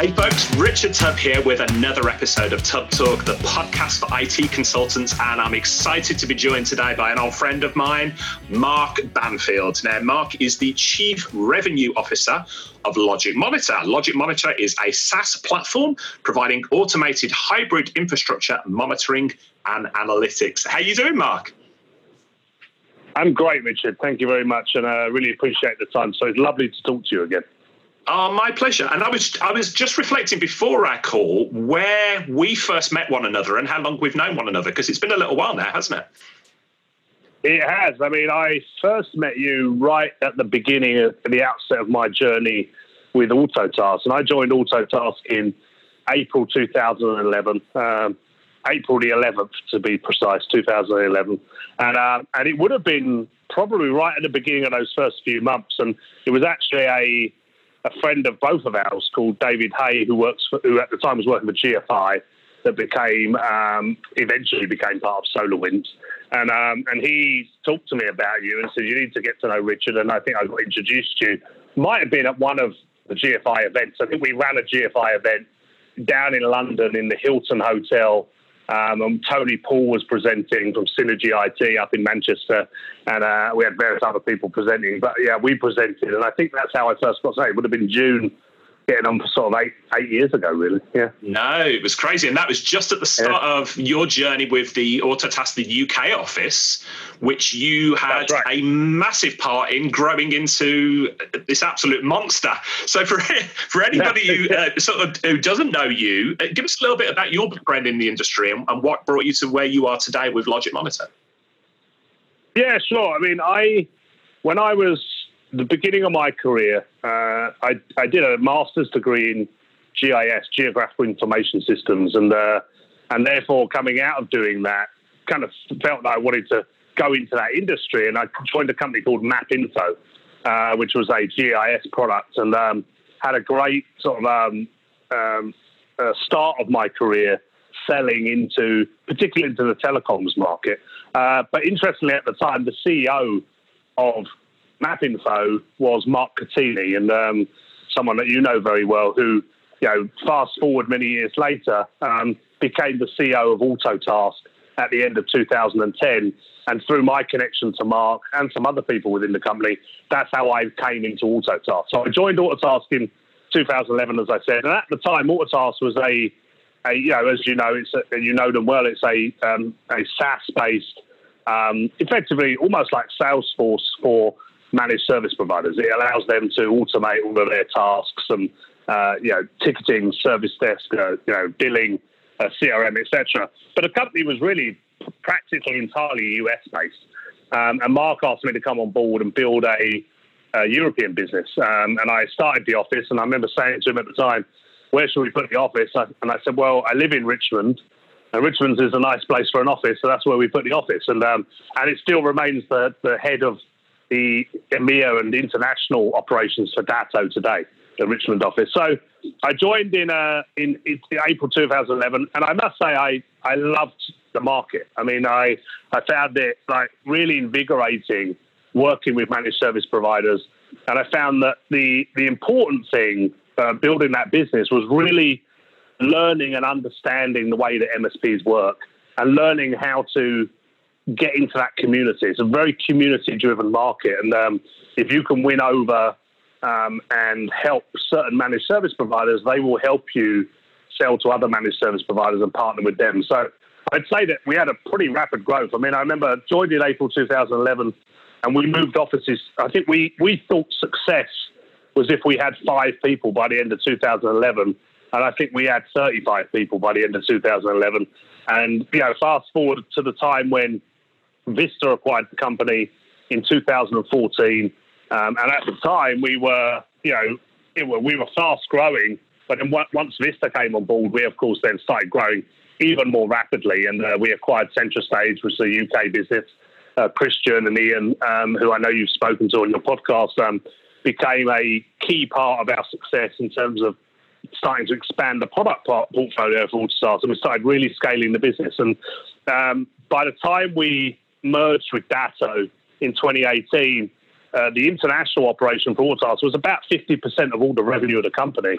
Hey folks, Richard Tubb here with another episode of Tubb Talk, the podcast for IT consultants, and I'm excited to be joined today by an old friend of mine, Mark Banfield. Now, Mark is the Chief Revenue Officer of Logic Monitor. Logic Monitor is a SaaS platform providing automated hybrid infrastructure monitoring and analytics. How are you doing, Mark? I'm great, Richard. Thank you very much, and I really appreciate the time. So it's lovely to talk to you again. Oh, my pleasure. And I was just reflecting before our call where we first met one another and how long we've known one another, because it's been a little while now, hasn't it? It has. I mean, I first met you right at the beginning, at the outset of my journey with Autotask. And I joined Autotask in April 2011, April the 11th, to be precise, 2011. And it would have been probably right at the beginning of those first few months. And it was actually a friend of both of ours called David Hay, who at the time was working for GFI, that eventually became part of SolarWinds. And he talked to me about you and said, you need to get to know Richard. And I think I got introduced to you. Might have been at one of the GFI events. I think we ran a GFI event down in London in the Hilton Hotel. And Tony Paul was presenting from Synergy IT up in Manchester, and we had various other people presenting. But yeah, we presented, and I think that's how I first got started. It would have been June, getting on for sort of eight years ago, really. Yeah. No, it was crazy, and that was just at the start of your journey with the Autotask the UK office, which you had a massive part in growing into this absolute monster. So for anybody who doesn't know you, give us a little bit about your background in the industry and what brought you to where you are today with Logic Monitor. Yeah, sure. I mean, when I was the beginning of my career, I did a master's degree in GIS, Geographical Information Systems, and therefore coming out of doing that, kind of felt that I wanted to go into that industry, and I joined a company called MapInfo, which was a GIS product, and had a great sort of start of my career selling particularly into the telecoms market. But interestingly, at the time, the CEO of MapInfo was Mark Cattini, and someone that you know very well, who, you know, fast forward many years later, became the CEO of Autotask at the end of 2010. And through my connection to Mark and some other people within the company, that's how I came into Autotask. So I joined Autotask in 2011, as I said. And at the time, Autotask was a SaaS-based, effectively almost like Salesforce for managed service providers. It allows them to automate all of their tasks and, ticketing, service desk, billing, CRM, etc. But the company was really practically entirely US-based. And Mark asked me to come on board and build a European business. And I started the office, and I remember saying to him at the time, where should we put the office? And I said, well, I live in Richmond, and Richmond is a nice place for an office, so that's where we put the office. And it still remains the head of the EMEA and international operations for Datto today, the Richmond office. So I joined in April 2011, and I must say I loved the market. I mean, I found it like really invigorating working with managed service providers, and I found that the important thing building that business was really learning and understanding the way that MSPs work and learning how to get into that community. It's a very community-driven market. And if you can win over and help certain managed service providers, they will help you sell to other managed service providers and partner with them. So I'd say that we had a pretty rapid growth. I mean, I remember I joined in April 2011, and we moved offices. I think we thought success was if we had 5 people by the end of 2011. And I think we had 35 people by the end of 2011. And, you know, fast forward to the time when Vista acquired the company in 2014, and at the time we were fast growing. But then once Vista came on board, we of course then started growing even more rapidly, and we acquired Central Stage, which is the UK business. Christian and Ian, who I know you've spoken to on your podcast, became a key part of our success in terms of starting to expand the product portfolio for Autotask, and we started really scaling the business. And by the time we merged with Datto in 2018, the international operation for Autotask was about 50% of all the revenue of the company.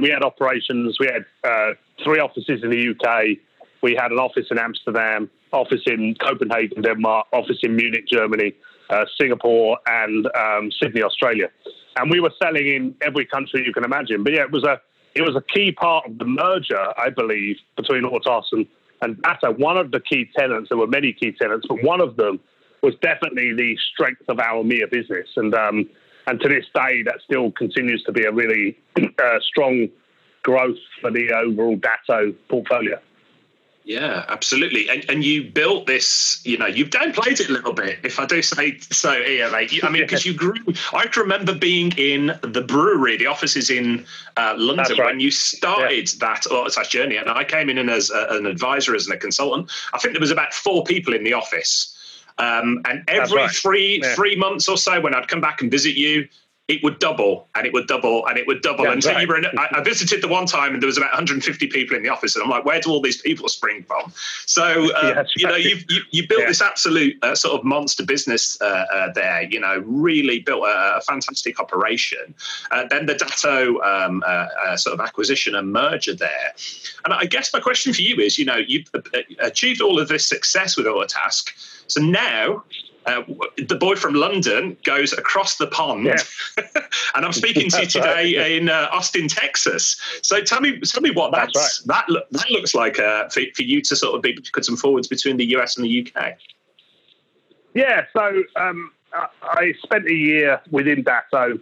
We had operations, we had three offices in the UK. We had an office in Amsterdam, office in Copenhagen, Denmark, office in Munich, Germany, Singapore, and Sydney, Australia. And we were selling in every country you can imagine. But yeah, it was a key part of the merger, I believe, between Autotask and Datto. One of the key tenants, there were many key tenants, but one of them was definitely the strength of our EMEA business. And to this day, that still continues to be a really strong growth for the overall Datto portfolio. Yeah, absolutely. And you built this, you know, you've downplayed it a little bit, if I do say so, Ian, mate. I mean, because you grew, I can remember being in the brewery, the offices in London, right, when you started that Autotask journey. And I came in as an advisor, as a consultant. I think there was about four people in the office. And every three months or so, when I'd come back and visit you, it would double and it would double and it would double until you were in. I visited the one time and there was about 150 people in the office, and I'm like, where do all these people spring from? So you know, you built this absolute sort of monster business there. You know, really built a fantastic operation. Then the Datto sort of acquisition and merger there. And I guess my question for you is, you know, you've achieved all of this success with Autotask, so now. The boy from London goes across the pond, and I'm speaking to you today in Austin, Texas. So tell me what that looks like for you to sort of be cut and forwards between the US and the UK. Yeah, so I spent a year within Datto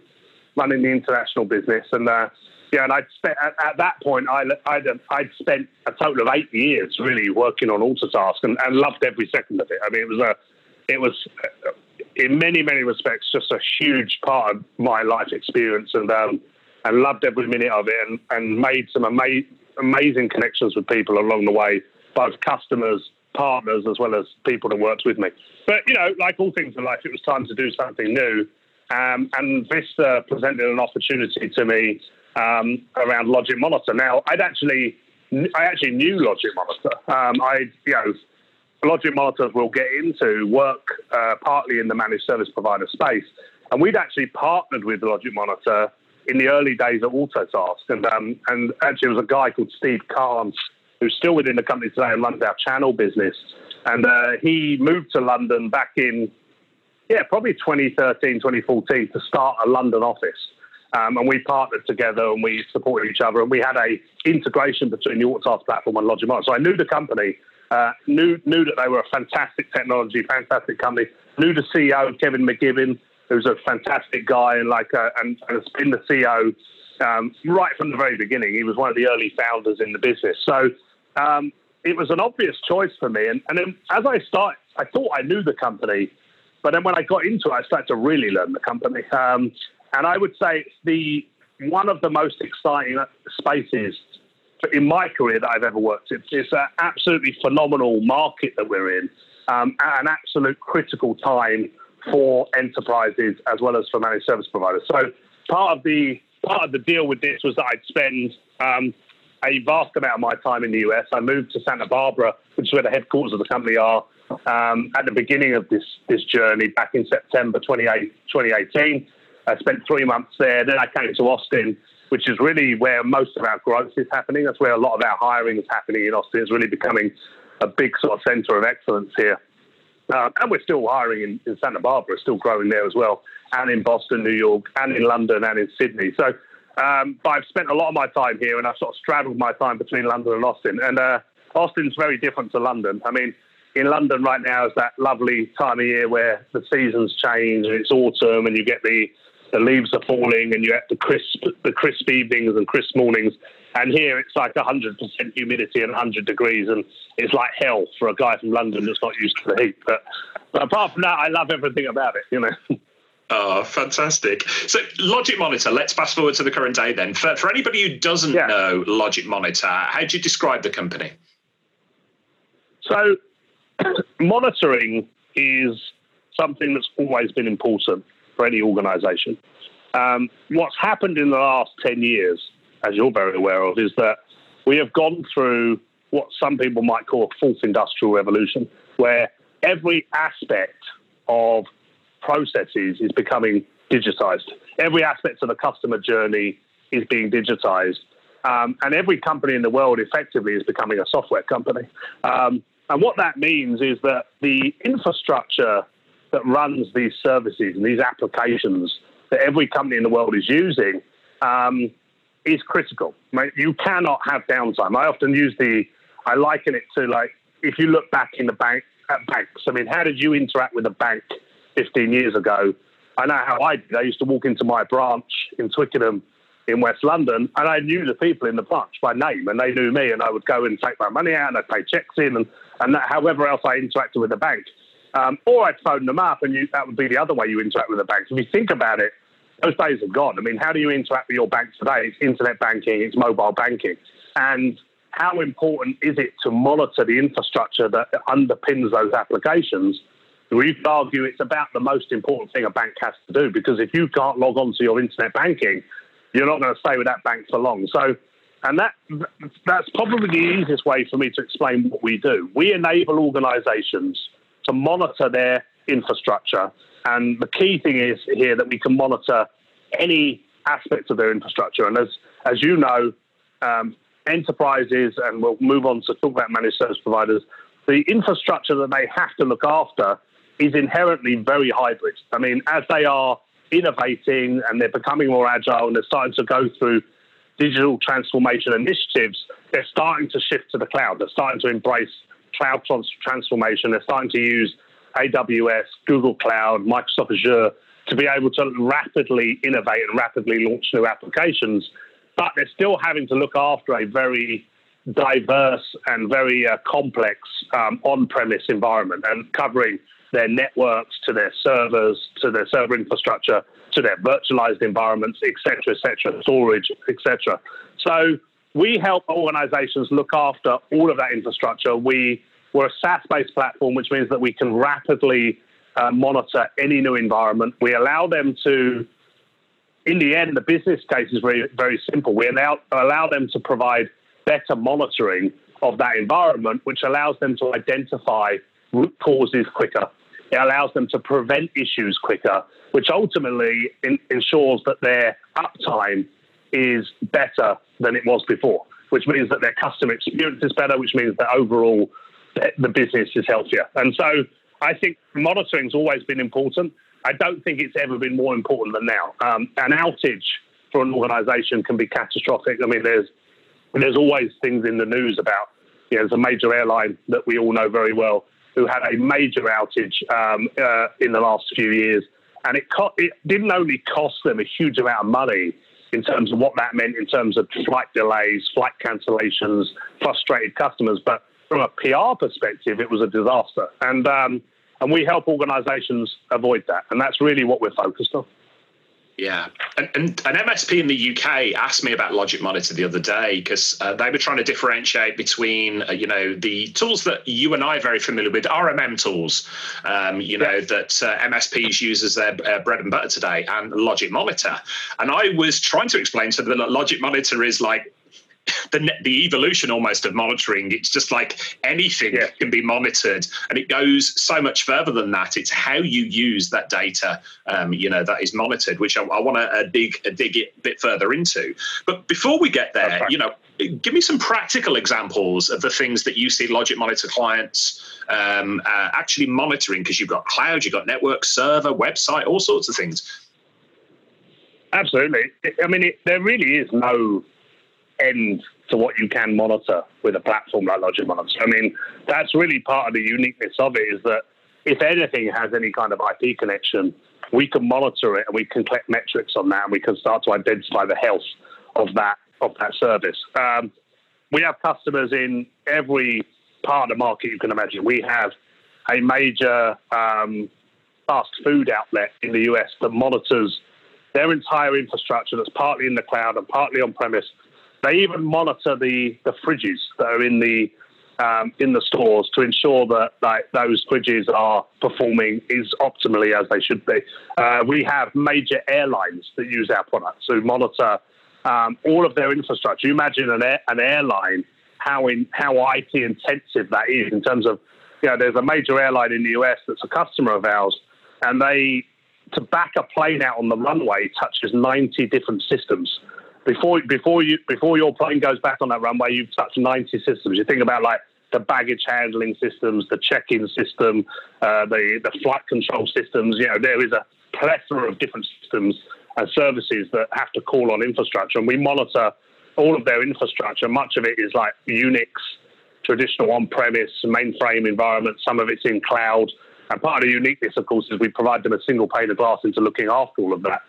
running the international business, and and I'd spent at that point I'd spent a total of 8 years really working on Autotask and loved every second of it. I mean, it was in many, many respects, just a huge part of my life experience, and loved every minute of it, and made some amazing connections with people along the way, both customers, partners, as well as people that worked with me. But, you know, like all things in life, it was time to do something new. And Vista presented an opportunity to me around Logic Monitor. Now, I actually knew Logic Monitor. Logic Monitors will get into work partly in the managed service provider space. And we'd actually partnered with Logic Monitor in the early days at Autotask. And actually it was a guy called Steve Kahn, who's still within the company today and runs our channel business. And he moved to London back in, probably 2013, 2014 to start a London office. And we partnered together and we supported each other. And we had a integration between the Autotask platform and Logic Monitor. So I knew the company. Knew that they were a fantastic technology, fantastic company. Knew the CEO, Kevin McGibbon, who's a fantastic guy and has been the CEO right from the very beginning. He was one of the early founders in the business. So it was an obvious choice for me. And then as I started, I thought I knew the company. But then when I got into it, I started to really learn the company. And I would say it's one of the most exciting spaces in my career that I've ever worked in. It's an absolutely phenomenal market that we're in, at an absolute critical time for enterprises as well as for managed service providers. So part of the deal with this was that I'd spend a vast amount of my time in the US. I moved to Santa Barbara, which is where the headquarters of the company are, at the beginning of this journey back in September 2018. I spent 3 months there. Then I came to Austin, which is really where most of our growth is happening. That's where a lot of our hiring is happening in Austin. It's really becoming a big sort of centre of excellence here. And we're still hiring in Santa Barbara, still growing there as well, and in Boston, New York, and in London, and in Sydney. So but I've spent a lot of my time here, and I've sort of straddled my time between London and Austin. And Austin's very different to London. I mean, in London right now is that lovely time of year where the seasons change and it's autumn and you get the leaves are falling and you have the crisp evenings and crisp mornings. And here it's like 100% humidity and 100 degrees, and it's like hell for a guy from London that's not used to the heat. But apart from that, I love everything about it, you know. Oh, fantastic. So Logic Monitor, let's fast forward to the current day then. For anybody who doesn't know Logic Monitor, how do you describe the company? So monitoring is something that's always been important for any organisation. What's happened in the last 10 years, as you're very aware of, is that we have gone through what some people might call a fourth industrial revolution, where every aspect of processes is becoming digitized. Every aspect of the customer journey is being digitized. And every company in the world effectively is becoming a software company. And what that means is that the infrastructure that runs these services and these applications that every company in the world is using is critical. Right? You cannot have downtime. I often use I liken it to, like, if you look back in the bank, at banks, I mean, how did you interact with a bank 15 years ago? I know how I did. I used to walk into my branch in Twickenham in West London, and I knew the people in the branch by name, and they knew me, and I would go and take my money out, and I'd pay checks in, and that, however else I interacted with the bank. Or I'd phone them up, and that would be the other way you interact with the banks. If you think about it, those days are gone. I mean, how do you interact with your bank today? It's internet banking, it's mobile banking. And how important is it to monitor the infrastructure that underpins those applications? We could argue it's about the most important thing a bank has to do, because if you can't log on to your internet banking, you're not going to stay with that bank for long. So, and that's probably the easiest way for me to explain what we do. We enable organizations to monitor their infrastructure. And the key thing is here that we can monitor any aspects of their infrastructure. And as you know, enterprises, and we'll move on to talk about managed service providers, the infrastructure that they have to look after is inherently very hybrid. I mean, as they are innovating and they're becoming more agile and they're starting to go through digital transformation initiatives, they're starting to shift to the cloud. They're starting to embrace cloud transformation. They're starting to use AWS, Google Cloud, Microsoft Azure to be able to rapidly innovate and rapidly launch new applications. But they're still having to look after a very diverse and very complex on-premise environment, and covering their networks to their servers, to their server infrastructure, to their virtualized environments, et cetera, storage, et cetera. So we help organizations look after all of that infrastructure. We're a SaaS-based platform, which means that we can rapidly monitor any new environment. We allow them to, in the end, the business case is very, very simple. We allow them to provide better monitoring of that environment, which allows them to identify root causes quicker. It allows them to prevent issues quicker, which ultimately ensures that their uptime is better than it was before, which means that their customer experience is better, which means that overall the business is healthier. And so I think monitoring's always been important. I don't think it's ever been more important than now. An outage for an organization can be catastrophic. I mean, there's always things in the news about, you know, there's a major airline that we all know very well who had a major outage in the last few years. And it didn't only cost them a huge amount of money in terms of what that meant in terms of flight delays, flight cancellations, frustrated customers, but from a PR perspective, it was a disaster. And we help organizations avoid that. And that's really what we're focused on. Yeah. And an MSP in the UK asked me about Logic Monitor the other day because they were trying to differentiate between, the tools that you and I are very familiar with, RMM tools, that MSPs use as their bread and butter today, and Logic Monitor. And I was trying to explain to them that Logic Monitor is like the evolution almost of monitoring. It's just like anything can be monitored, and it goes so much further than that. It's how you use that data, that is monitored, which I want to dig it a bit further into. But before we get there, okay, give me some practical examples of the things that you see Logic Monitor clients actually monitoring, because you've got cloud, you've got network, server, website, all sorts of things. Absolutely. I mean, there really is no end to what you can monitor with a platform like Logic Monitor. I mean, that's really part of the uniqueness of it, is that if anything has any kind of IP connection, we can monitor it and we can collect metrics on that, and we can start to identify the health of that service. We have customers in every part of the market you can imagine. We have a major fast food outlet in the US that monitors their entire infrastructure that's partly in the cloud and partly on-premise. They even monitor the fridges that are in the stores to ensure that, like, those fridges are performing as optimally as they should be. We have major airlines that use our products to monitor all of their infrastructure. You imagine an airline, how IT intensive that is in terms of, there's a major airline in the US that's a customer of ours, and they to back a plane out on the runway touches 90 different systems. Before your plane goes back on that runway, you've touched 90 systems. You think about like the baggage handling systems, the check-in system, the flight control systems. You know, there is a plethora of different systems and services that have to call on infrastructure, and we monitor all of their infrastructure. Much of it is like Unix, traditional on-premise, mainframe environment. Some of it's in cloud. And part of the uniqueness, of course, is we provide them a single pane of glass into looking after all of that.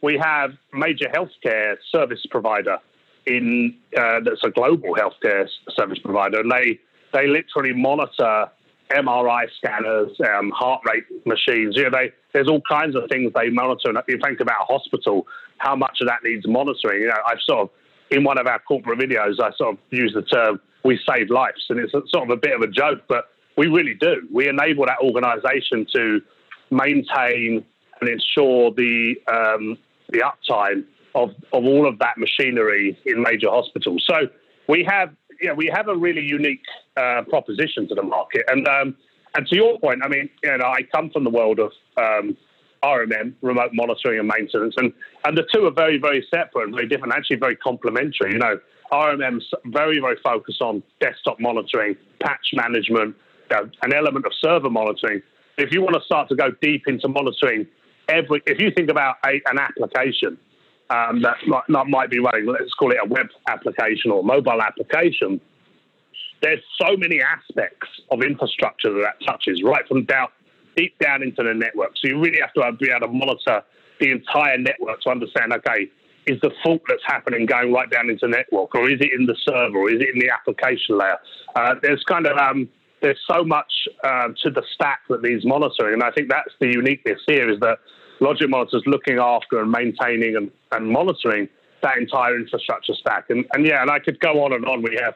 We have major healthcare service provider that's a global healthcare service provider, and they literally monitor MRI scanners, heart rate machines. You know, there's all kinds of things they monitor. And if you think about a hospital, how much of that needs monitoring? You know, I've sort of, in one of our corporate videos, I sort of use the term, we save lives. And it's sort of a bit of a joke, but we really do. We enable that organization to maintain and ensure the uptime of all of that machinery in major hospitals. So we have a really unique proposition to the market. And to your point, I mean, you know, I come from the world of RMM, remote monitoring and maintenance, and the two are very, very separate and very different, actually very complementary. You know, RMM's very, very focused on desktop monitoring, patch management, you know, an element of server monitoring. If you want to start to go deep into monitoring, if you think about an application that might be running, let's call it a web application or mobile application, there's so many aspects of infrastructure that touches, right from deep down into the network. So you really have to be able to monitor the entire network to understand, okay, is the fault that's happening going right down into the network, or is it in the server, or is it in the application layer? There's so much to the stack that needs monitoring, and I think that's the uniqueness here, is that Logic Monitor is looking after and maintaining and monitoring that entire infrastructure stack. And I could go on and on. We have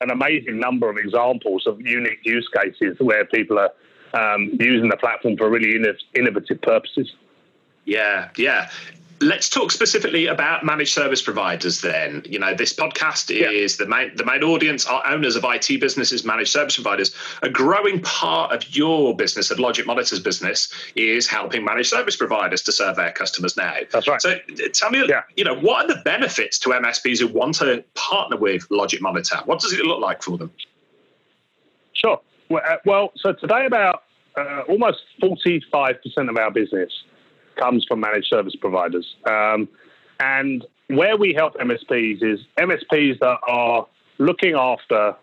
an amazing number of examples of unique use cases where people are using the platform for really innovative purposes. Yeah. Let's talk specifically about managed service providers then. You know, this podcast is the main audience are owners of IT businesses, managed service providers. A growing part of your business, of Logic Monitor's business, is helping managed service providers to serve their customers now. That's right. So tell me, you know, what are the benefits to MSPs who want to partner with Logic Monitor? What does it look like for them? Sure. Well, so today about almost 45% of our business comes from managed service providers. And where we help MSPs is MSPs that are looking after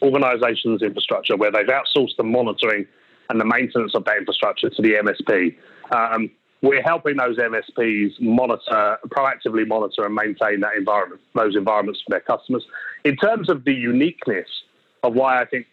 organizations' infrastructure, where they've outsourced the monitoring and the maintenance of that infrastructure to the MSP. We're helping those MSPs proactively monitor and maintain that environment, those environments for their customers. In terms of the uniqueness of why I think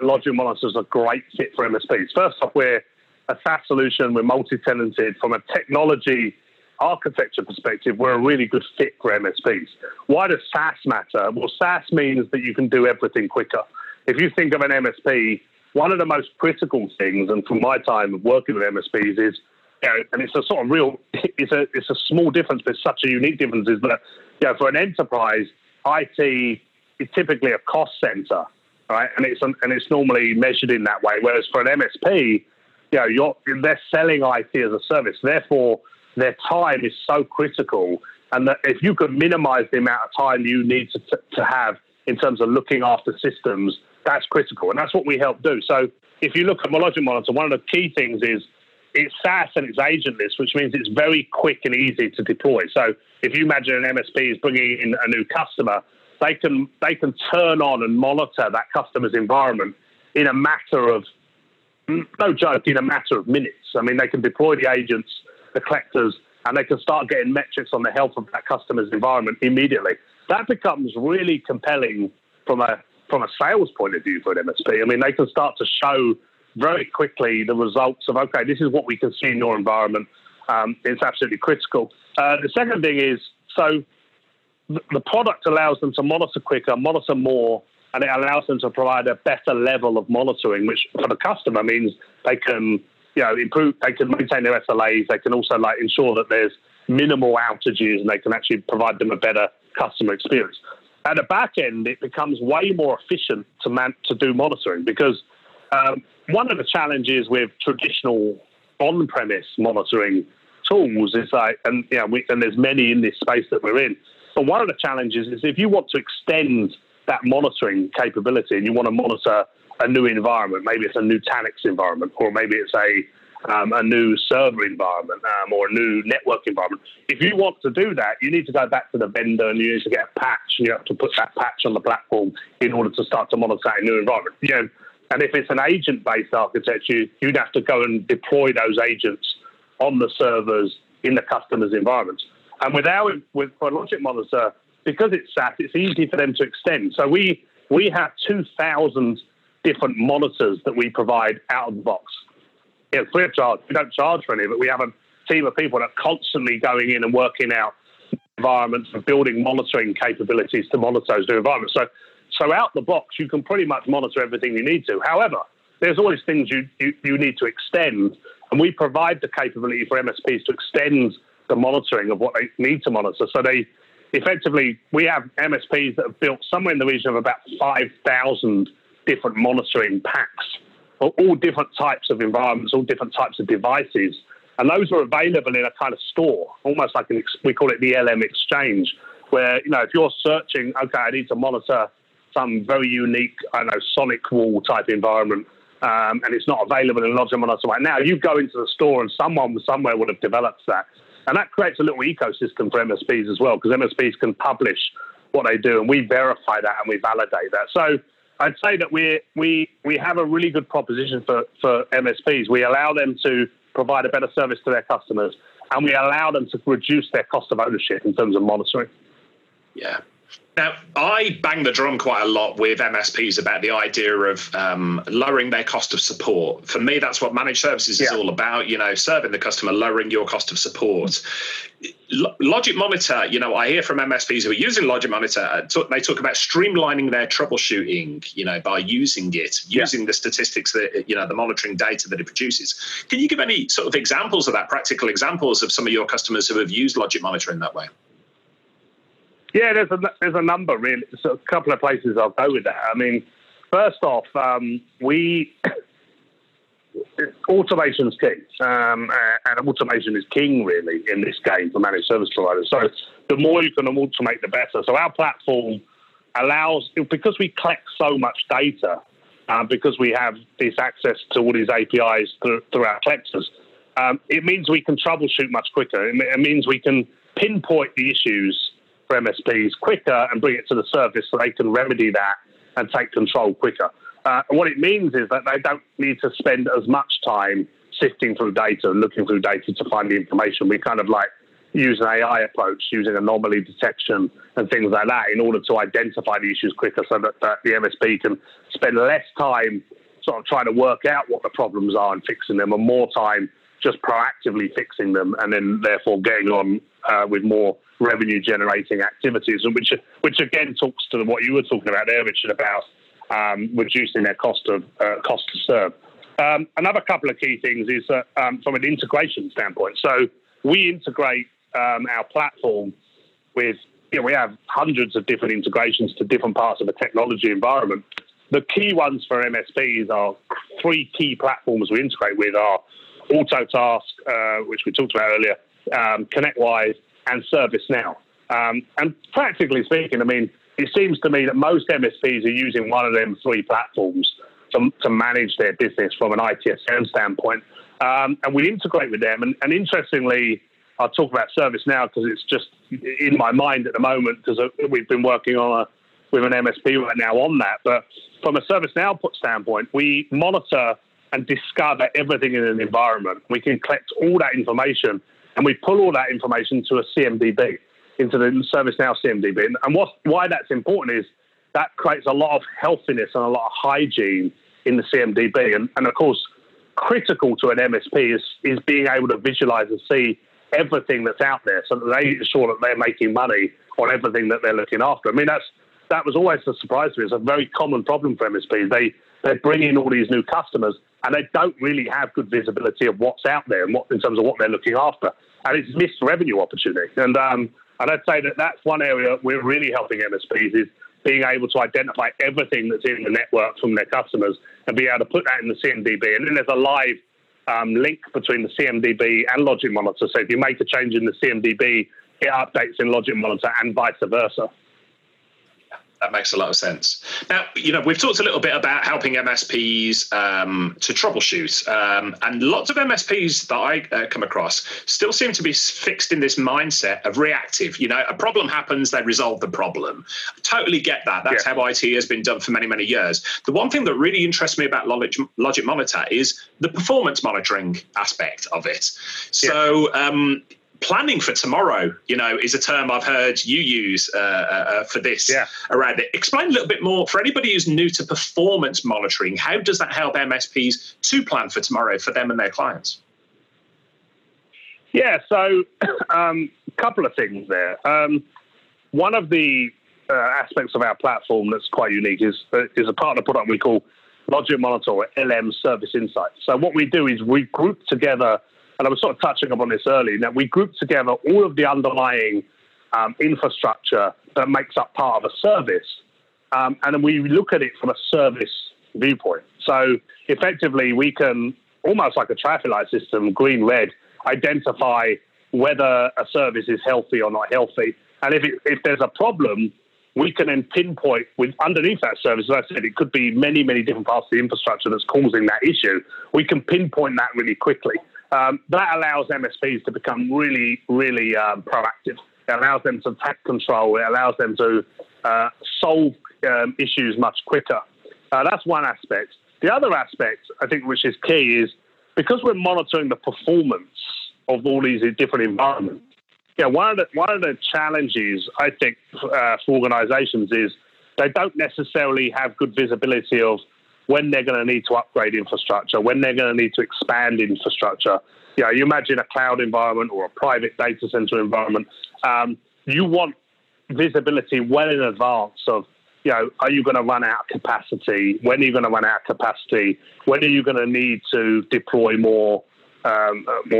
Logic Monitor is a great fit for MSPs. First off, we're a SaaS solution, we're multi-tenanted. From a technology architecture perspective, we're a really good fit for MSPs. Why does SaaS matter? Well, SaaS means that you can do everything quicker. If you think of an MSP, one of the most critical things, and from my time of working with MSPs is, you know, and it's a sort of real, it's a small difference, but it's such a unique difference, is that, you know, for an enterprise, IT is typically a cost center, right? And it's normally measured in that way. Whereas for an MSP, you know, they're selling IT as a service. Therefore, their time is so critical. And that if you could minimize the amount of time you need to have in terms of looking after systems, that's critical. And that's what we help do. So if you look at Logic Monitor, one of the key things is it's SaaS and it's agentless, which means it's very quick and easy to deploy. So if you imagine an MSP is bringing in a new customer, they can turn on and monitor that customer's environment in a matter of, no joke, in a matter of minutes. I mean, they can deploy the agents, the collectors, and they can start getting metrics on the health of that customer's environment immediately. That becomes really compelling from a sales point of view for an MSP. I mean, they can start to show very quickly the results of, okay, this is what we can see in your environment. It's absolutely critical. The second thing is, so the product allows them to monitor quicker, monitor more, and it allows them to provide a better level of monitoring, which for the customer means they can, you know, improve, they can maintain their SLAs, they can also like ensure that there's minimal outages, and they can actually provide them a better customer experience. At the back end, it becomes way more efficient to do monitoring because one of the challenges with traditional on-premise monitoring tools. It's like, and yeah, and there's many in this space that we're in. But one of the challenges is if you want to extend that monitoring capability and you want to monitor a new environment, maybe it's a Nutanix environment, or maybe it's a new server environment or a new network environment. If you want to do that, you need to go back to the vendor and you need to get a patch, and you have to put that patch on the platform in order to start to monitor a new environment. You know, and if it's an agent-based architecture, you'd have to go and deploy those agents on the servers in the customer's environments. And for Logic Monitor, because it's SaaS, it's easy for them to extend. So we have 2,000 different monitors that we provide out of the box. It's free of charge. We don't charge for any, but we have a team of people that are constantly going in and working out environments and building monitoring capabilities to monitor those new environments. So out the box, you can pretty much monitor everything you need to. However, there's always things you need to extend, and we provide the capability for MSPs to extend the monitoring of what they need to monitor. So they effectively, we have MSPs that have built somewhere in the region of about 5,000 different monitoring packs, all different types of environments, all different types of devices. And those are available in a kind of store, almost like we call it the LM Exchange, where, you know, if you're searching, okay, I need to monitor some very unique, I know, SonicWall type environment, and it's not available in Logic Monitor right now, you go into the store and someone somewhere would have developed that. And that creates a little ecosystem for MSPs as well, because MSPs can publish what they do, and we verify that and we validate that. So I'd say that we have a really good proposition for MSPs. We allow them to provide a better service to their customers, and we allow them to reduce their cost of ownership in terms of monitoring. Yeah. Now, I bang the drum quite a lot with MSPs about the idea of lowering their cost of support. For me, that's what managed services is all about, you know, serving the customer, lowering your cost of support. Logic Monitor, you know, I hear from MSPs who are using Logic Monitor, they talk about streamlining their troubleshooting, you know, by using it, using the statistics that, you know, the monitoring data that it produces. Can you give any sort of examples of that, practical examples of some of your customers who have used Logic Monitor in that way? Yeah, there's a number, really. So a couple of places I'll go with that. I mean, first off, automation's king, and automation is king, really, in this game for managed service providers. So the more you can automate, the better. So our platform allows, because we collect so much data, because we have this access to all these APIs through our collectors, it means we can troubleshoot much quicker. It means we can pinpoint the issues MSPs quicker and bring it to the service so they can remedy that and take control quicker. What it means is that they don't need to spend as much time sifting through data and looking through data to find the information. We kind of like use an AI approach, using anomaly detection and things like that in order to identify the issues quicker so that the MSP can spend less time sort of trying to work out what the problems are and fixing them, and more time just proactively fixing them, and then therefore getting on with more revenue-generating activities, which again talks to what you were talking about there, Richard, about reducing their cost to serve. Another couple of key things is that from an integration standpoint. So we integrate our platform with, you know, we have hundreds of different integrations to different parts of the technology environment. The key ones for MSPs are three key platforms we integrate with are Autotask, which we talked about earlier, ConnectWise, and ServiceNow. And practically speaking, I mean, it seems to me that most MSPs are using one of them three platforms to manage their business from an ITSM standpoint. And we integrate with them. And interestingly, I'll talk about ServiceNow because it's just in my mind at the moment, because we've been working on with an MSP right now on that. But from a ServiceNow standpoint, we monitor and discover everything in an environment. We can collect all that information, and we pull all that information to a CMDB, into the ServiceNow CMDB. And why that's important is that creates a lot of healthiness and a lot of hygiene in the CMDB. And of course, critical to an MSP is being able to visualize and see everything that's out there so that they ensure that they're making money on everything that they're looking after. I mean, that was always a surprise to me. It's a very common problem for MSPs. They bring in all these new customers, and they don't really have good visibility of what's out there and in terms of what they're looking after. And it's missed revenue opportunity. And I'd say that that's one area we're really helping MSPs is being able to identify everything that's in the network from their customers and be able to put that in the CMDB. And then there's a live link between the CMDB and Logic Monitor. So if you make a change in the CMDB, it updates in Logic Monitor and vice versa. That makes a lot of sense. Now, we've talked a little bit about helping MSPs to troubleshoot. And lots of MSPs that I come across still seem to be fixed in this mindset of reactive. A problem happens, they resolve the problem. I totally get that. That's how IT has been done for many, many years. The one thing that really interests me about Logic Monitor is the performance monitoring aspect of it. So, planning for tomorrow, is a term I've heard you use for this around it. Explain a little bit more for anybody who's new to performance monitoring. How does that help MSPs to plan for tomorrow for them and their clients? Yeah, so couple of things there. One of the aspects of our platform that's quite unique is a partner product we call Logic Monitor, or LM Service Insights. So what we do is we group together, and I was sort of touching upon this earlier, that we group together all of the underlying infrastructure that makes up part of a service, and then we look at it from a service viewpoint. So effectively, we can, almost like a traffic light system, green, red, identify whether a service is healthy or not healthy. And if there's a problem, we can then pinpoint with underneath that service, as I said, it could be many, many different parts of the infrastructure that's causing that issue. We can pinpoint that really quickly. That allows MSPs to become really, really proactive. It allows them to take control. It allows them to solve issues much quicker. That's one aspect. The other aspect, I think, which is key, is because we're monitoring the performance of all these different environments, one of the challenges, I think, for organizations is they don't necessarily have good visibility of when they're going to need to upgrade infrastructure, when they're going to need to expand infrastructure. You imagine a cloud environment or a private data center environment. You want visibility well in advance of, are you going to run out of capacity? When are you going to run out of capacity? When are you going to need to deploy more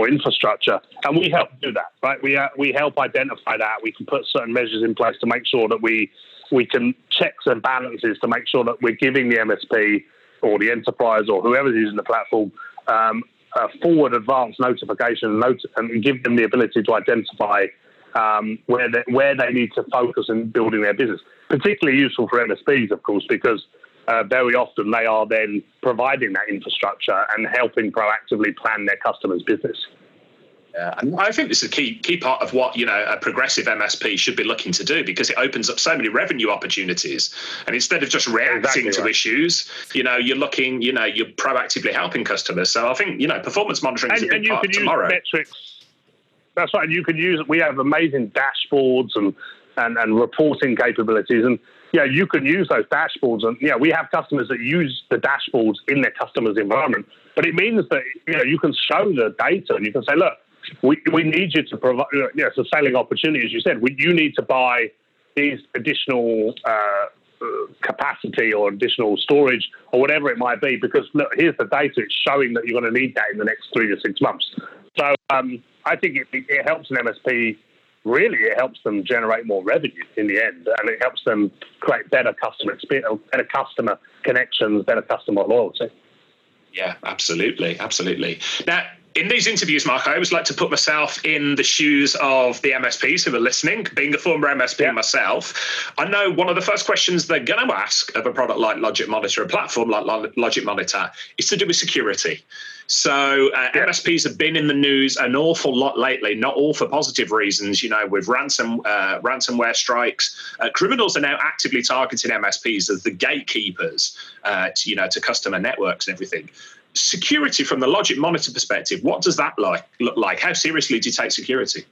infrastructure? And we help do that, right? We help identify that. We can put certain measures in place to make sure that we can checks and balances to make sure that we're giving the MSP or the enterprise or whoever's using the platform a forward advance notification and give them the ability to identify where they need to focus in building their business. Particularly useful for MSPs, of course, because very often they are then providing that infrastructure and helping proactively plan their customers' business. Yeah, and I think this is a key part of what a progressive MSP should be looking to do, because it opens up so many revenue opportunities. And instead of just reacting to issues, you're looking, you're proactively helping customers. So I think performance monitoring is a big part of tomorrow. And you can use metrics. That's right. And you can use it. We have amazing dashboards and reporting capabilities, and you can use those dashboards. And we have customers that use the dashboards in their customers' environment. But it means that you can show the data and you can say, look. We need you to provide, it's a selling opportunity, as you said. You need to buy these additional capacity or additional storage or whatever it might be, because look, here's the data. It's showing that you're going to need that in the next 3 to 6 months. So I think it helps an MSP, really. It helps them generate more revenue in the end, and it helps them create better customer experience, better customer connections, better customer loyalty. Yeah, absolutely. Absolutely. Now, in these interviews, Mark, I always like to put myself in the shoes of the MSPs who are listening. Being a former MSP myself, I know one of the first questions they're going to ask of a product like Logic Monitor, a platform like Logic Monitor, is to do with security. So MSPs have been in the news an awful lot lately, not all for positive reasons, with ransomware strikes. Criminals are now actively targeting MSPs as the gatekeepers, to customer networks and everything. Security from the Logic Monitor perspective, what does that look like? How seriously do you take security?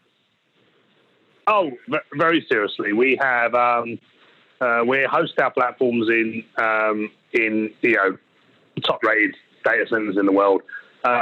Oh, very seriously. We have we host our platforms in top-rated data centers in the world.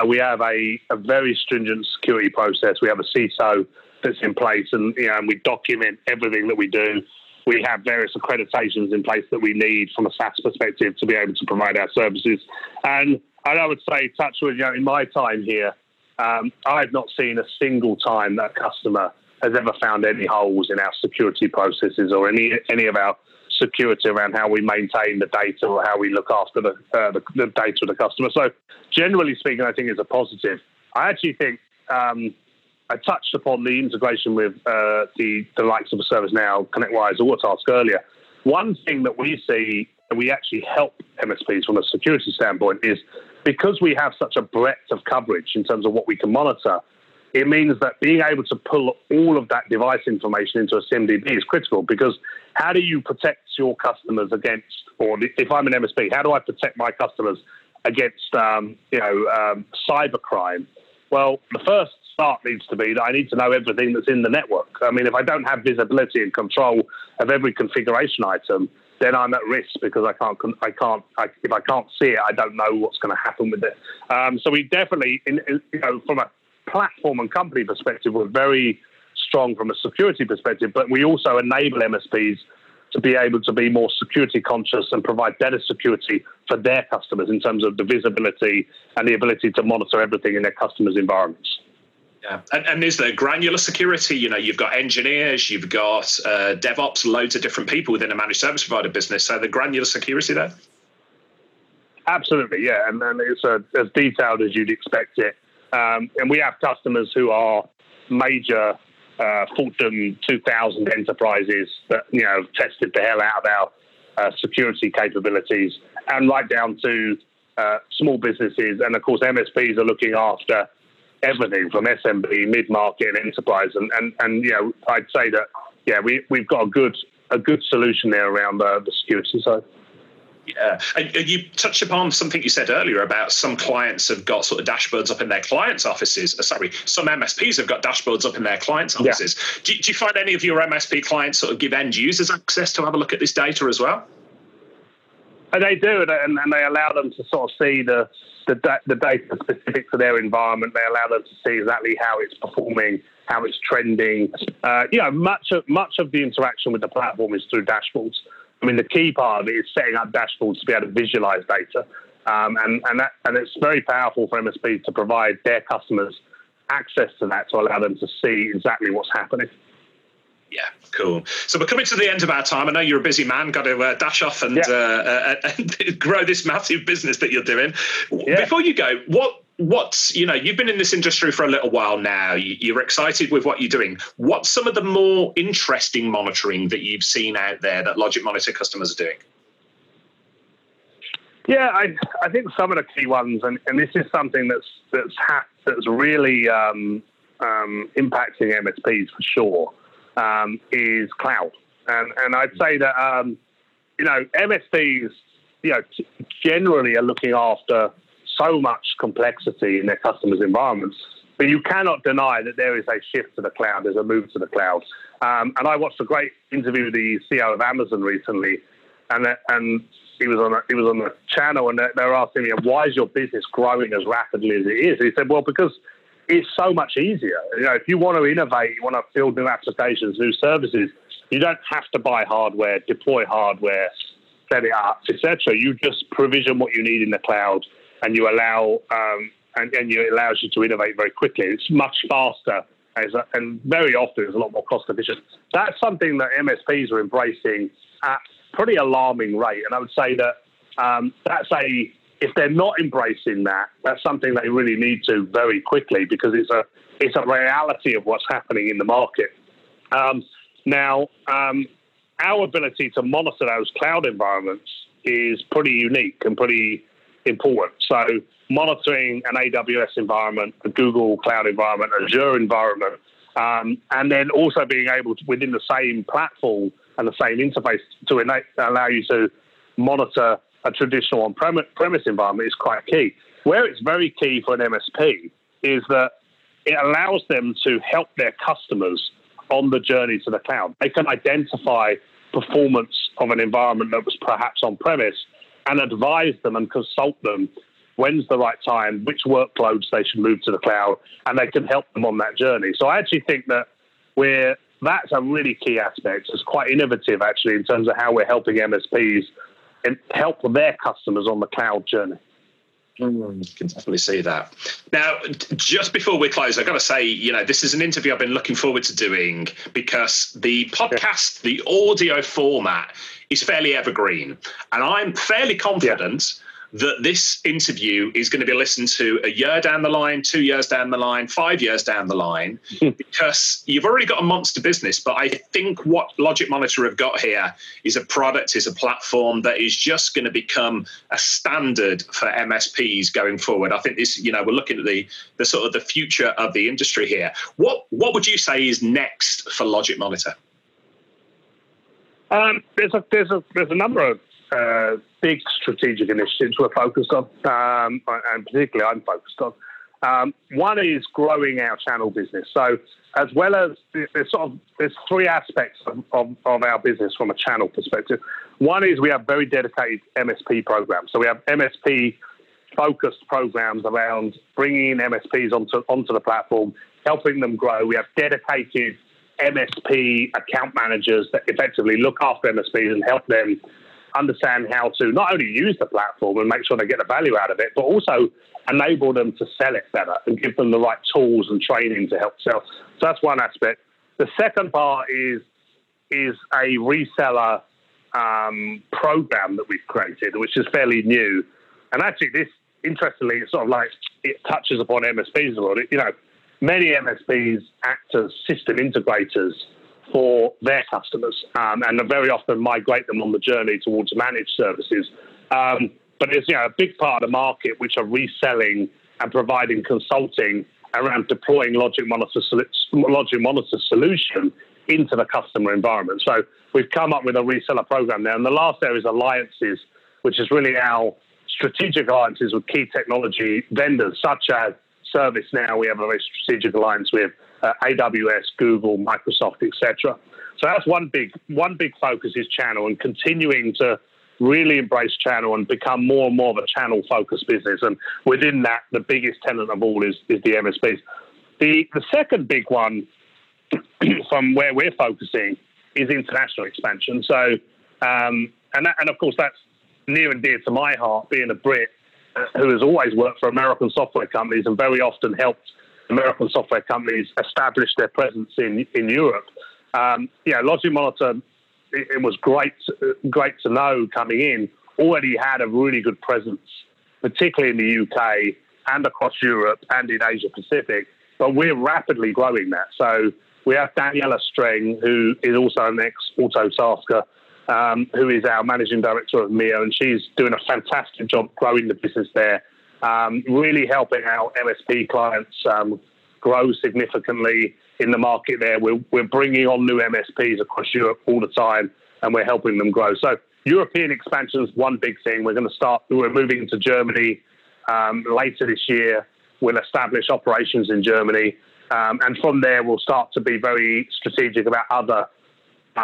We have a very stringent security process. We have a CISO that's in place, and and we document everything that we do. We have various accreditations in place that we need from a SaaS perspective to be able to provide our services. And I would say, touch wood, in my time here, I've not seen a single time that a customer has ever found any holes in our security processes or any of our security around how we maintain the data or how we look after the data of the customer. So generally speaking, I think it's a positive. I actually think I touched upon the integration with the likes of ServiceNow, ConnectWise, or Autotask earlier. One thing that we see, and we actually help MSPs from a security standpoint, is because we have such a breadth of coverage in terms of what we can monitor, it means that being able to pull all of that device information into a CMDB is critical, because how do you protect your customers against, or if I'm an MSP, how do I protect my customers against cybercrime? Well, the first start needs to be that I need to know everything that's in the network. I mean, if I don't have visibility and control of every configuration item, then I'm at risk, because if I can't see it, I don't know what's going to happen with it. So we definitely, from a platform and company perspective, we're very strong from a security perspective, but we also enable MSPs to be able to be more security conscious and provide better security for their customers in terms of the visibility and the ability to monitor everything in their customers' environments. Yeah, and is there granular security? You know, you've got engineers, you've got DevOps, loads of different people within a managed service provider business. So the granular security there? Absolutely, yeah. And it's as detailed as you'd expect it. And we have customers who are major Fortune 2000 enterprises that, have tested the hell out of our security capabilities, and right down to small businesses. And of course, MSPs are looking after everything from SMB, mid-market, and enterprise. And I'd say that, we've got a good solution there around the security side. Yeah, and you touched upon something you said earlier about some clients have got sort of dashboards up in their clients' offices. Sorry, some MSPs have got dashboards up in their clients' offices. Yeah. Do you find any of your MSP clients sort of give end users access to have a look at this data as well? And they do, and they allow them to sort of see the data specific to their environment. They allow them to see exactly how it's performing, how it's trending. Much of the interaction with the platform is through dashboards. I mean, the key part of it is setting up dashboards to be able to visualize data. And it's very powerful for MSPs to provide their customers access to that to allow them to see exactly what's happening. Yeah, cool. So we're coming to the end of our time. I know you're a busy man, got to dash off and grow this massive business that you're doing. Yeah. Before you go, What's you've been in this industry for a little while now. You're excited with what you're doing. What's some of the more interesting monitoring that you've seen out there that Logic Monitor customers are doing? Yeah, I think some of the key ones, and this is something that's really impacting MSPs for sure, is cloud. And I'd say that MSPs generally are looking after so much complexity in their customers' environments, but you cannot deny that there is a shift to the cloud, there's a move to the cloud. And I watched a great interview with the CEO of Amazon recently, and he was on the channel, and they were asking me, why is your business growing as rapidly as it is? And he said, well, because it's so much easier. If you want to innovate, you want to build new applications, new services, you don't have to buy hardware, deploy hardware, set it up, etc. You just provision what you need in the cloud, and you allow it allows you to innovate very quickly. It's much faster, and very often it's a lot more cost efficient. That's something that MSPs are embracing at pretty alarming rate, and I would say that if they're not embracing that, that's something they really need to very quickly, because it's a reality of what's happening in the market. Our ability to monitor those cloud environments is pretty unique and pretty important. So monitoring an AWS environment, a Google Cloud environment, Azure environment, and then also being able to, within the same platform and the same interface, to allow you to monitor a traditional on-premise environment is quite key. Where it's very key for an MSP is that it allows them to help their customers on the journey to the cloud. They can identify performance of an environment that was perhaps on-premise and advise them and consult them when's the right time, which workloads they should move to the cloud, and they can help them on that journey. So I actually think that that's a really key aspect. It's quite innovative, actually, in terms of how we're helping MSPs and help their customers on the cloud journey. Can definitely see that. Now, just before we close, I've got to say, you know, this is an interview I've been looking forward to doing because the podcast, the audio format is fairly evergreen. And I'm fairly confident that this interview is going to be listened to a year down the line, 2 years down the line, 5 years down the line, because you've already got a monster business. But I think what Logic Monitor have got here is a product, is a platform that is just going to become a standard for MSPs going forward. I think this, you know, we're looking at the sort of the future of the industry here. What would you say is next for Logic Monitor? There's a number of big strategic initiatives we're focused on, and particularly I'm focused on. One is growing our channel business. So as well as there's three aspects of our business from a channel perspective. One is we have very dedicated MSP programs. So we have MSP-focused programs around bringing in MSPs onto the platform, helping them grow. We have dedicated MSP account managers that effectively look after MSPs and help them understand how to not only use the platform and make sure they get the value out of it, but also enable them to sell it better and give them the right tools and training to help sell. So that's one aspect. The second part is a reseller program that we've created, which is fairly new. And actually, this, interestingly, it's sort of like it touches upon MSPs a lot. You know, many MSPs act as system integrators for their customers, and very often migrate them on the journey towards managed services. But it's, you know, a big part of the market which are reselling and providing consulting around deploying Logic Monitor solution into the customer environment. So we've come up with a reseller program there. And the last there is alliances, which is really our strategic alliances with key technology vendors such as ServiceNow. We have a very strategic alliance with AWS, Google, Microsoft, etc. So that's one big focus is channel and continuing to really embrace channel and become more and more of a channel-focused business. And within that, the biggest tenant of all is the MSPs. The second big one from where we're focusing is international expansion. So, and of course, that's near and dear to my heart, being a Brit who has always worked for American software companies and very often helped American software companies establish their presence in Europe. Logic Monitor, it was great to know coming in, already had a really good presence, particularly in the UK and across Europe and in Asia Pacific, but we're rapidly growing that. So we have Daniela Streng, who is also an ex-Autotasker, who is our managing director of MIA, and she's doing a fantastic job growing the business there, really helping our MSP clients grow significantly in the market there. We're bringing on new MSPs across Europe all the time, and we're helping them grow. So European expansion is one big thing. We're moving to Germany later this year. We'll establish operations in Germany. And from there, we'll start to be very strategic about other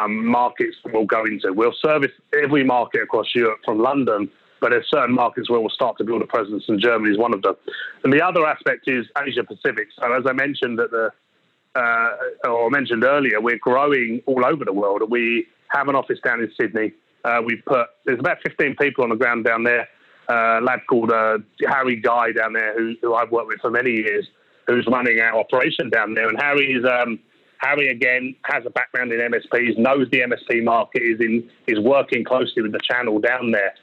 markets that we'll go into. We'll service every market across Europe from London, but there's certain markets where we'll start to build a presence, and Germany is one of them. And the other aspect is Asia Pacific. So as I mentioned mentioned earlier, we're growing all over the world. We have an office down in Sydney. There's about 15 people on the ground down there. A lad called Harry Guy down there, who I've worked with for many years, who's running our operation down there. And Harry, again, has a background in MSPs, knows the MSP market, is working closely with the channel down there.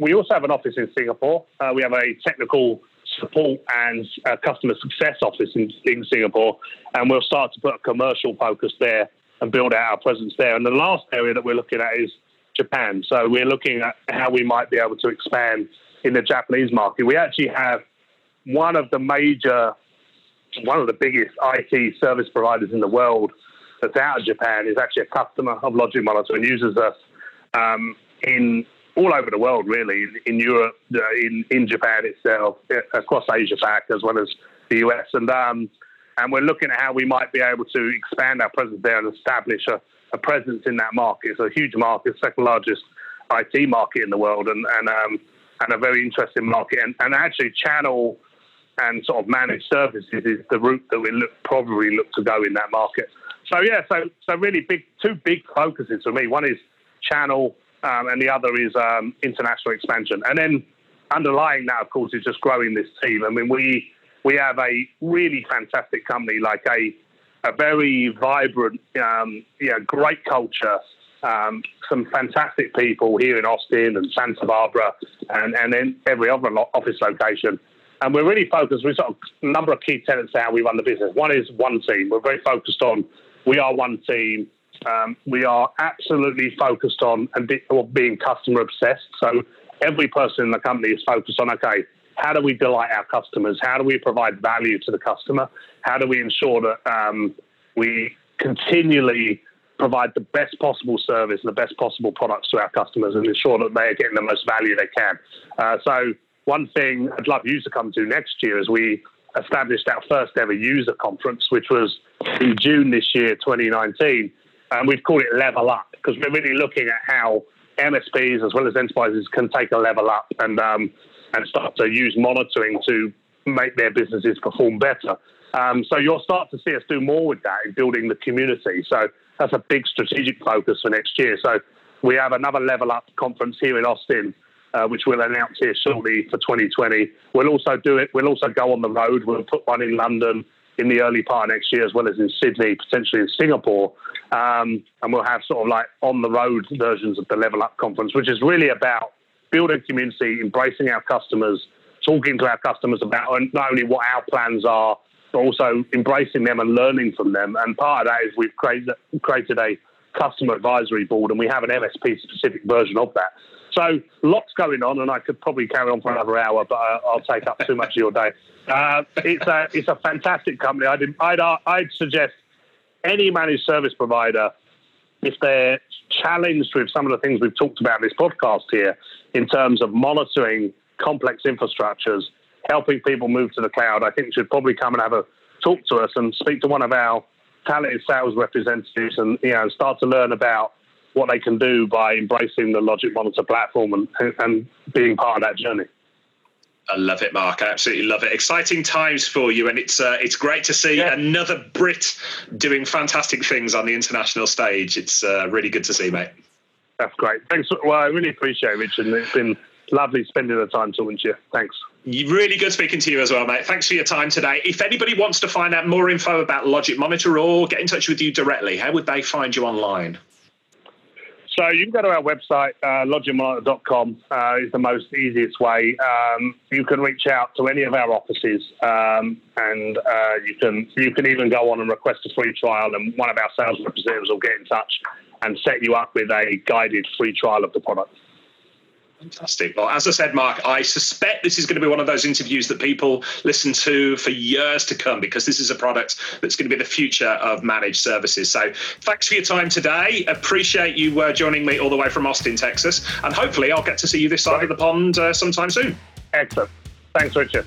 We also have an office in Singapore. We have a technical support and customer success office in Singapore, and we'll start to put a commercial focus there and build out our presence there. And the last area that we're looking at is Japan. So we're looking at how we might be able to expand in the Japanese market. We actually have one of the biggest IT service providers in the world that's out of Japan is actually a customer of Logic Monitor and uses us in all over the world, really, in Europe, in Japan itself, across Asia Pac, as well as the US. And we're looking at how we might be able to expand our presence there and establish a presence in that market. It's a huge market, second largest IT market in the world, and a very interesting market. And actually, channel and sort of managed services is the route that we probably look to go in that market. So yeah, so really two big focuses for me. One is channel, and the other is international expansion. And then underlying that, of course, is just growing this team. I mean, we have a really fantastic company, like a very vibrant, great culture, some fantastic people here in Austin and Santa Barbara and in every other office location. And we're really focused. We've got a number of key tenets to how we run the business. One is one team. We're very focused on, we are one team. We are absolutely focused on being customer obsessed. So every person in the company is focused on, okay, how do we delight our customers? How do we provide value to the customer? How do we ensure that we continually provide the best possible service and the best possible products to our customers and ensure that they are getting the most value they can? So one thing I'd love you to come to next year is we established our first ever user conference, which was in June this year, 2019. And we've called it Level Up because we're really looking at how MSPs as well as enterprises can take a level up and start to use monitoring to make their businesses perform better. So you'll start to see us do more with that in building the community. So that's a big strategic focus for next year. So we have another Level Up conference here in Austin, which we'll announce here shortly for 2020. We'll also do it. We'll also go on the road. We'll put one in London in the early part of next year, as well as in Sydney, potentially in Singapore. And we'll have sort of like on the road versions of the Level Up conference, which is really about building community, embracing our customers, talking to our customers about not only what our plans are, but also embracing them and learning from them. And part of that is we've created a customer advisory board, and we have an MSP specific version of that. So lots going on, and I could probably carry on for another hour, but I'll take up too much of your day. It's a fantastic company. I'd suggest any managed service provider, if they're challenged with some of the things we've talked about in this podcast here, in terms of monitoring complex infrastructures, helping people move to the cloud, I think should probably come and have a talk to us and speak to one of our talented sales representatives, and start to learn about what they can do by embracing the Logic Monitor platform and being part of that journey. I love it, Mark. I absolutely love it. Exciting times for you, and it's great to see another Brit doing fantastic things on the international stage. It's really good to see, mate. That's great. Thanks. Well, I really appreciate it, Richard. It's been lovely spending the time talking to you. Thanks. Really good speaking to you as well, mate. Thanks for your time today. If anybody wants to find out more info about Logic Monitor or get in touch with you directly, how would they find you online? So you can go to our website, logicmonitor.com is the most easiest way. You can reach out to any of our offices, and you can even go on and request a free trial, and one of our sales representatives will get in touch and set you up with a guided free trial of the product. Fantastic. Well, as I said, Mark, I suspect this is going to be one of those interviews that people listen to for years to come, because this is a product that's going to be the future of managed services. So thanks for your time today. Appreciate you joining me all the way from Austin, Texas. And hopefully I'll get to see you this side of the pond sometime soon. Excellent. Thanks, Richard.